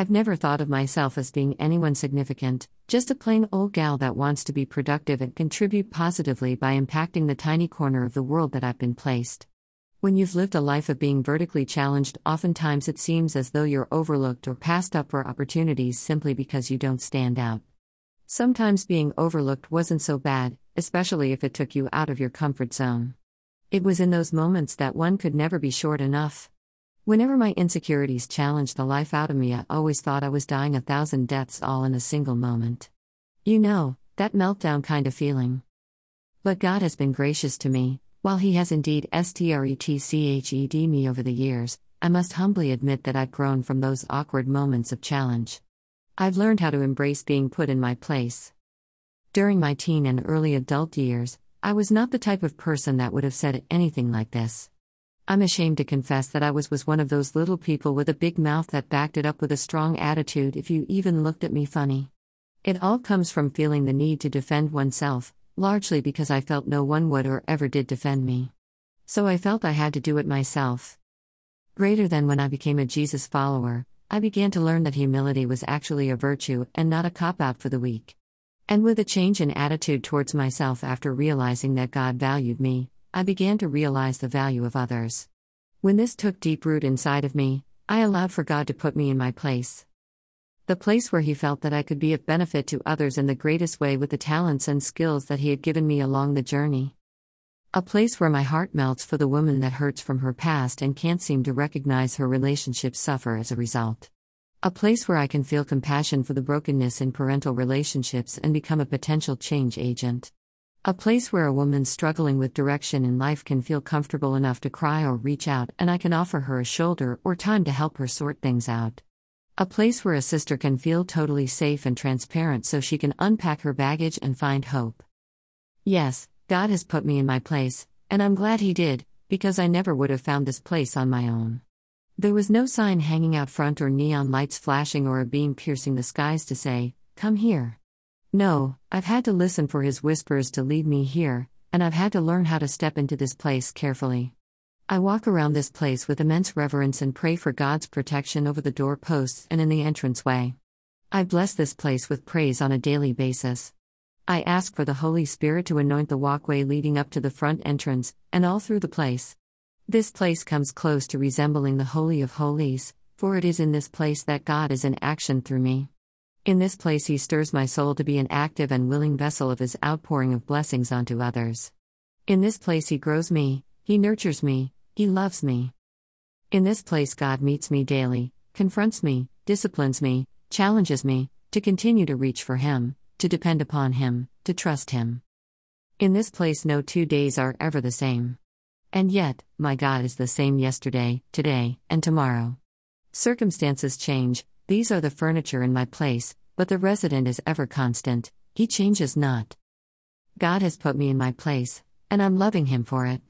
I've never thought of myself as being anyone significant, just a plain old gal that wants to be productive and contribute positively by impacting the tiny corner of the world that I've been placed. When you've lived a life of being vertically challenged, oftentimes it seems as though you're overlooked or passed up for opportunities simply because you don't stand out. Sometimes being overlooked wasn't so bad, especially if it took you out of your comfort zone. It was in those moments that one could never be short enough. Whenever my insecurities challenged the life out of me, I always thought I was dying 1,000 deaths all in a single moment. You know, that meltdown kind of feeling. But God has been gracious to me. While He has indeed stretched me over the years, I must humbly admit that I've grown from those awkward moments of challenge. I've learned how to embrace being put in my place. During my teen and early adult years, I was not the type of person that would have said anything like this. I'm ashamed to confess that I was one of those little people with a big mouth that backed it up with a strong attitude if you even looked at me funny. It all comes from feeling the need to defend oneself, largely because I felt no one would or ever did defend me. So I felt I had to do it myself. Greater than when I became a Jesus follower, I began to learn that humility was actually a virtue and not a cop-out for the weak. And with a change in attitude towards myself after realizing that God valued me, I began to realize the value of others. When this took deep root inside of me, I allowed for God to put me in my place. The place where He felt that I could be of benefit to others in the greatest way with the talents and skills that He had given me along the journey. A place where my heart melts for the woman that hurts from her past and can't seem to recognize her relationships suffer as a result. A place where I can feel compassion for the brokenness in parental relationships and become a potential change agent. A place where a woman struggling with direction in life can feel comfortable enough to cry or reach out, and I can offer her a shoulder or time to help her sort things out. A place where a sister can feel totally safe and transparent so she can unpack her baggage and find hope. Yes, God has put me in my place, and I'm glad He did, because I never would have found this place on my own. There was no sign hanging out front or neon lights flashing or a beam piercing the skies to say, "Come here." No, I've had to listen for His whispers to lead me here, and I've had to learn how to step into this place carefully. I walk around this place with immense reverence and pray for God's protection over the doorposts and in the entranceway. I bless this place with praise on a daily basis. I ask for the Holy Spirit to anoint the walkway leading up to the front entrance, and all through the place. This place comes close to resembling the Holy of Holies, for it is in this place that God is in action through me. In this place He stirs my soul to be an active and willing vessel of His outpouring of blessings onto others. In this place He grows me, He nurtures me, He loves me. In this place God meets me daily, confronts me, disciplines me, challenges me, to continue to reach for Him, to depend upon Him, to trust Him. In this place no 2 days are ever the same. And yet, my God is the same yesterday, today, and tomorrow. Circumstances change, these are the furniture in my place, but the resident is ever constant, He changes not. God has put me in my place, and I'm loving Him for it.